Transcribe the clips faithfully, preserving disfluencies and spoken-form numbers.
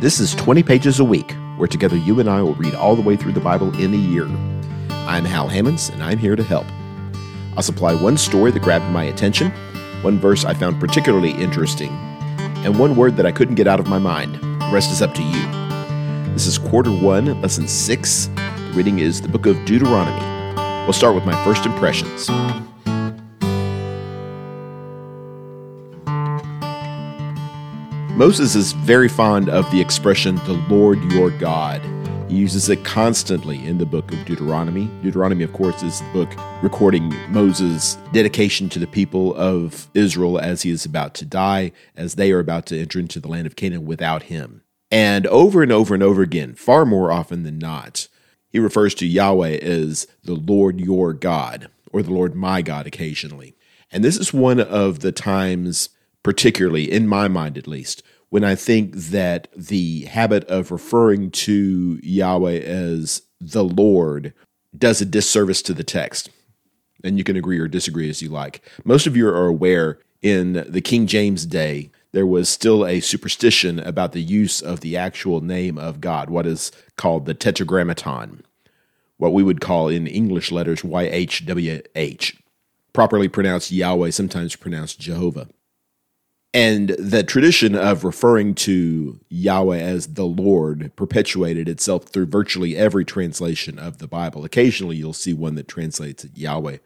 This is twenty pages a week, where together you and I will read all the way through the Bible in a year. I'm Hal Hammonds, and I'm here to help. I'll supply one story that grabbed my attention, one verse I found particularly interesting, and one word that I couldn't get out of my mind. The rest is up to you. This is quarter one, lesson six. The reading is the book of Deuteronomy. We'll start with my first impressions. Moses is very fond of the expression, the Lord your God. He uses it constantly in the book of Deuteronomy. Deuteronomy, of course, is the book recording Moses' dedication to the people of Israel as he is about to die, as they are about to enter into the land of Canaan without him. And over and over and over again, far more often than not, he refers to Yahweh as the Lord your God, or the Lord my God occasionally. And this is one of the times, particularly, in my mind at least, when I think that the habit of referring to Yahweh as the Lord does a disservice to the text. And you can agree or disagree as you like. Most of you are aware in the King James day, there was still a superstition about the use of the actual name of God, what is called the Tetragrammaton, what we would call in English letters Y H W H, properly pronounced Yahweh, sometimes pronounced Jehovah. And the tradition of referring to Yahweh as the Lord perpetuated itself through virtually every translation of the Bible. Occasionally, you'll see one that translates it Yahweh.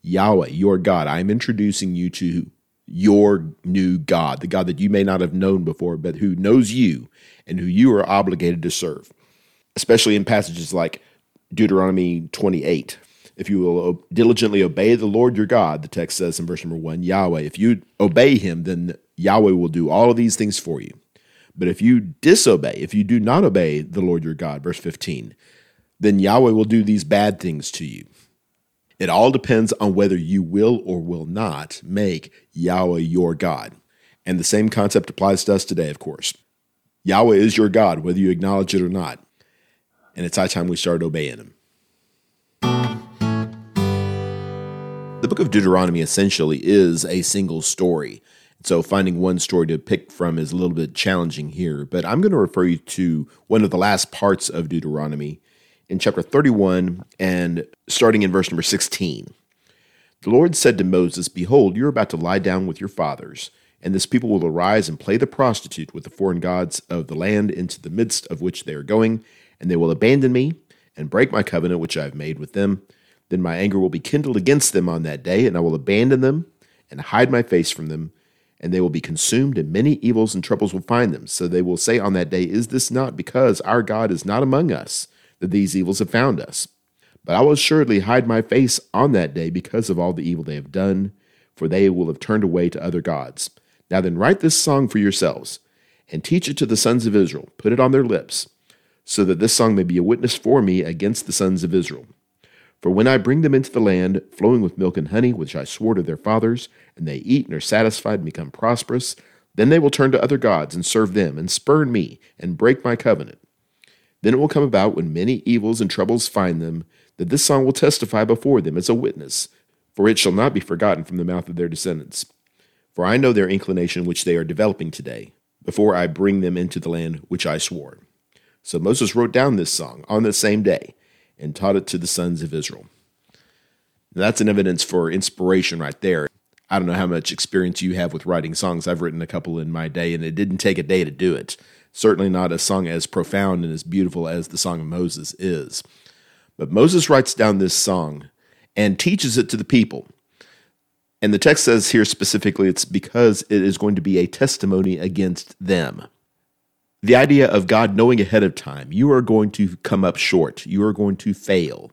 Yahweh, your God. I'm introducing you to your new God, the God that you may not have known before, but who knows you and who you are obligated to serve, especially in passages like Deuteronomy twenty-eight. If you will diligently obey the Lord your God, the text says in verse number one, Yahweh, if you obey him, then Yahweh will do all of these things for you. But if you disobey, if you do not obey the Lord your God, verse fifteen, then Yahweh will do these bad things to you. It all depends on whether you will or will not make Yahweh your God. And the same concept applies to us today, of course. Yahweh is your God, whether you acknowledge it or not. And it's high time we start obeying him. The book of Deuteronomy essentially is a single story. So finding one story to pick from is a little bit challenging here, but I'm going to refer you to one of the last parts of Deuteronomy in chapter thirty-one and starting in verse number sixteen. The Lord said to Moses, behold, you're about to lie down with your fathers, and this people will arise and play the prostitute with the foreign gods of the land into the midst of which they are going, and they will abandon me and break my covenant which I have made with them. Then my anger will be kindled against them on that day, and I will abandon them and hide my face from them, and they will be consumed, and many evils and troubles will find them. So they will say on that day, is this not because our God is not among us that these evils have found us? But I will assuredly hide my face on that day because of all the evil they have done, for they will have turned away to other gods. Now then, write this song for yourselves, and teach it to the sons of Israel. Put it on their lips, so that this song may be a witness for me against the sons of Israel. For when I bring them into the land, flowing with milk and honey, which I swore to their fathers, and they eat and are satisfied and become prosperous, then they will turn to other gods and serve them, and spurn me, and break my covenant. Then it will come about, when many evils and troubles find them, that this song will testify before them as a witness, for it shall not be forgotten from the mouth of their descendants. For I know their inclination which they are developing today, before I bring them into the land which I swore. So Moses wrote down this song on the same day, and taught it to the sons of Israel. Now, that's an evidence for inspiration right there. I don't know how much experience you have with writing songs. I've written a couple in my day, and it didn't take a day to do it. Certainly not a song as profound and as beautiful as the Song of Moses is. But Moses writes down this song and teaches it to the people. And the text says here specifically, it's because it is going to be a testimony against them. The idea of God knowing ahead of time, you are going to come up short, you are going to fail,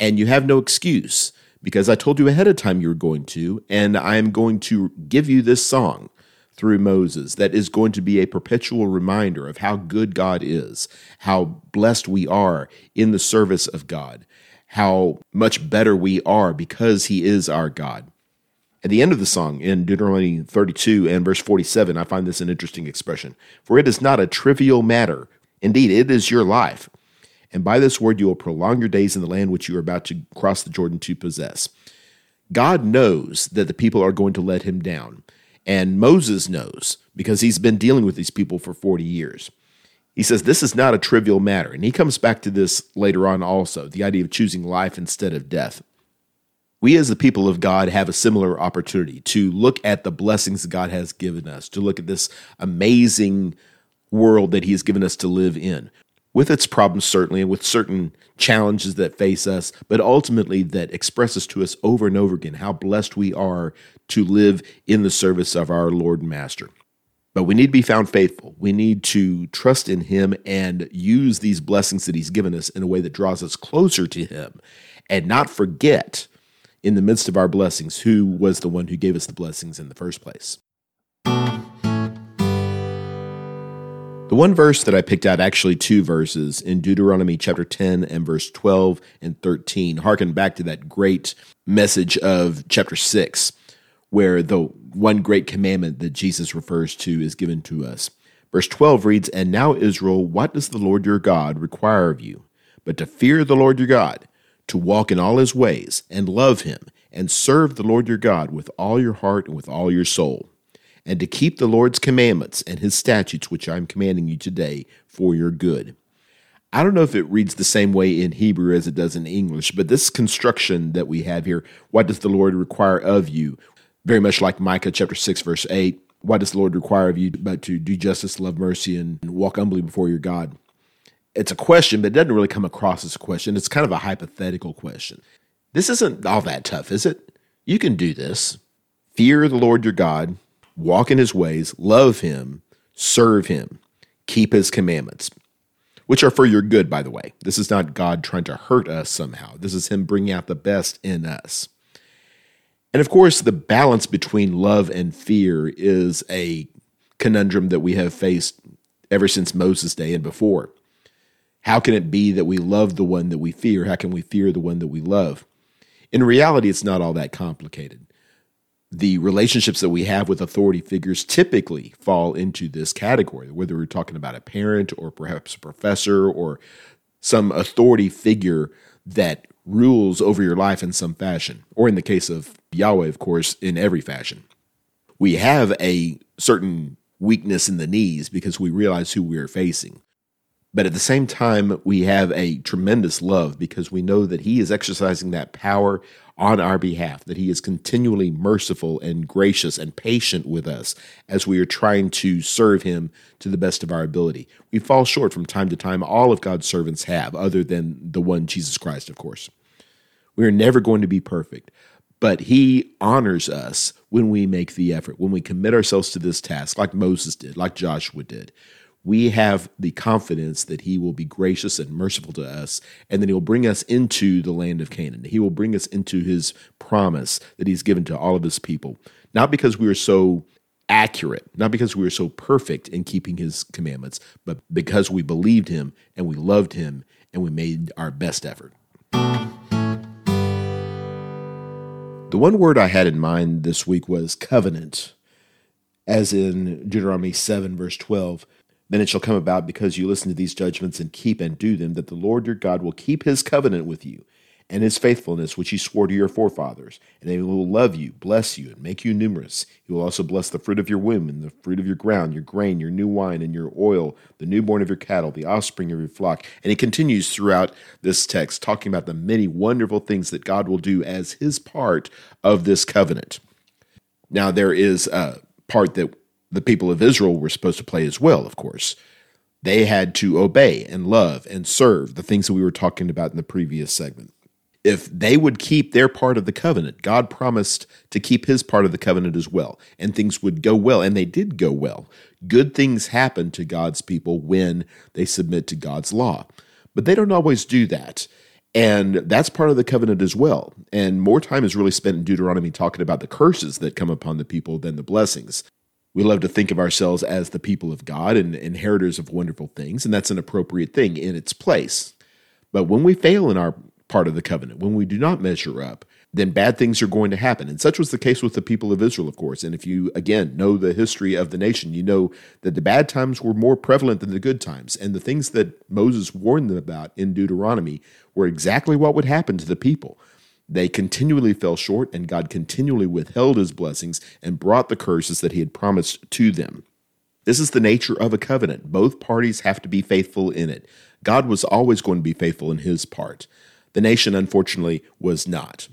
and you have no excuse, because I told you ahead of time you were going to, and I am going to give you this song through Moses that is going to be a perpetual reminder of how good God is, how blessed we are in the service of God, how much better we are because he is our God. At the end of the song, in Deuteronomy thirty-two and verse forty-seven, I find this an interesting expression. For it is not a trivial matter. Indeed, it is your life. And by this word you will prolong your days in the land which you are about to cross the Jordan to possess. God knows that the people are going to let him down. And Moses knows, because he's been dealing with these people for forty years. He says this is not a trivial matter, and he comes back to this later on also, the idea of choosing life instead of death. We as the people of God have a similar opportunity to look at the blessings God has given us, to look at this amazing world that he has given us to live in, with its problems certainly, and with certain challenges that face us, but ultimately that expresses to us over and over again how blessed we are to live in the service of our Lord and Master. But we need to be found faithful. We need to trust in him and use these blessings that he's given us in a way that draws us closer to him, and not forget in the midst of our blessings who was the one who gave us the blessings in the first place. The one verse that I picked out, actually two verses, in Deuteronomy chapter ten and verse twelve and thirteen, harken back to that great message of chapter six, where the one great commandment that Jesus refers to is given to us. Verse twelve reads, "And now, Israel, what does the Lord your God require of you, but to fear the Lord your God, to walk in all his ways, and love him, and serve the Lord your God with all your heart and with all your soul, and to keep the Lord's commandments and his statutes, which I am commanding you today, for your good." I don't know if it reads the same way in Hebrew as it does in English, but this construction that we have here, what does the Lord require of you, very much like Micah chapter six, verse eight, what does the Lord require of you but to do justice, love mercy, and walk humbly before your God? It's a question, but it doesn't really come across as a question. It's kind of a hypothetical question. This isn't all that tough, is it? You can do this. Fear the Lord your God, walk in his ways, love him, serve him, keep his commandments, which are for your good, by the way. This is not God trying to hurt us somehow. This is him bringing out the best in us. And of course, the balance between love and fear is a conundrum that we have faced ever since Moses' day and before. How can it be that we love the one that we fear? How can we fear the one that we love? In reality, it's not all that complicated. The relationships that we have with authority figures typically fall into this category, whether we're talking about a parent or perhaps a professor or some authority figure that rules over your life in some fashion, or in the case of Yahweh, of course, in every fashion. We have a certain weakness in the knees because we realize who we are facing. But at the same time, we have a tremendous love because we know that he is exercising that power on our behalf, that he is continually merciful and gracious and patient with us as we are trying to serve him to the best of our ability. We fall short from time to time. All of God's servants have, other than the one Jesus Christ, of course. We are never going to be perfect, but he honors us when we make the effort, when we commit ourselves to this task, like Moses did, like Joshua did. We have the confidence that he will be gracious and merciful to us, and that he will bring us into the land of Canaan. He will bring us into his promise that he's given to all of his people, not because we are so accurate, not because we are so perfect in keeping his commandments, but because we believed him and we loved him and we made our best effort. The one word I had in mind this week was covenant, as in Deuteronomy seven, verse twelve. "Then it shall come about, because you listen to these judgments and keep and do them, that the Lord your God will keep his covenant with you and his faithfulness, which he swore to your forefathers. And he will love you, bless you, and make you numerous. He will also bless the fruit of your womb and the fruit of your ground, your grain, your new wine, and your oil, the newborn of your cattle, the offspring of your flock." And he continues throughout this text, talking about the many wonderful things that God will do as his part of this covenant. Now, there is a part that the people of Israel were supposed to play as well, of course. They had to obey and love and serve the things that we were talking about in the previous segment. If they would keep their part of the covenant, God promised to keep his part of the covenant as well, and things would go well, and they did go well. Good things happen to God's people when they submit to God's law, but they don't always do that. And that's part of the covenant as well. And more time is really spent in Deuteronomy talking about the curses that come upon the people than the blessings. We love to think of ourselves as the people of God and inheritors of wonderful things, and that's an appropriate thing in its place. But when we fail in our part of the covenant, when we do not measure up, then bad things are going to happen. And such was the case with the people of Israel, of course. And if you, again, know the history of the nation, you know that the bad times were more prevalent than the good times. And the things that Moses warned them about in Deuteronomy were exactly what would happen to the people. They continually fell short, and God continually withheld his blessings and brought the curses that he had promised to them. This is the nature of a covenant. Both parties have to be faithful in it. God was always going to be faithful in his part. The nation, unfortunately, was not.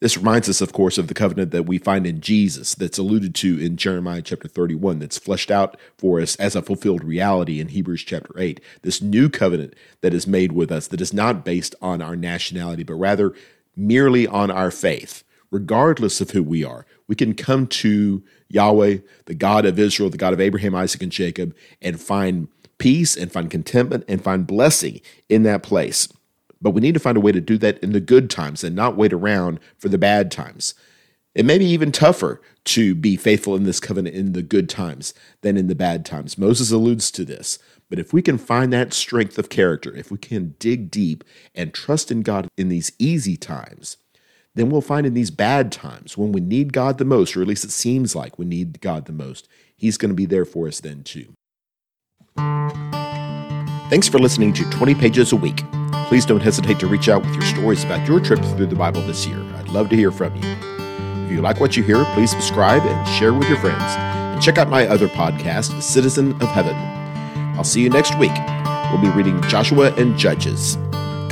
This reminds us, of course, of the covenant that we find in Jesus that's alluded to in Jeremiah chapter thirty-one, that's fleshed out for us as a fulfilled reality in Hebrews chapter eight. This new covenant that is made with us that is not based on our nationality, but rather merely on our faith. Regardless of who we are, we can come to Yahweh, the God of Israel, the God of Abraham, Isaac, and Jacob, and find peace and find contentment and find blessing in that place. But we need to find a way to do that in the good times and not wait around for the bad times. It may be even tougher to be faithful in this covenant in the good times than in the bad times. Moses alludes to this. But if we can find that strength of character, if we can dig deep and trust in God in these easy times, then we'll find in these bad times when we need God the most, or at least it seems like we need God the most, he's going to be there for us then too. Thanks for listening to twenty Pages a Week. Please don't hesitate to reach out with your stories about your trip through the Bible this year. I'd love to hear from you. If you like what you hear, please subscribe and share with your friends. And check out my other podcast, Citizen of Heaven. I'll see you next week. We'll be reading Joshua and Judges.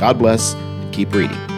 God bless and keep reading.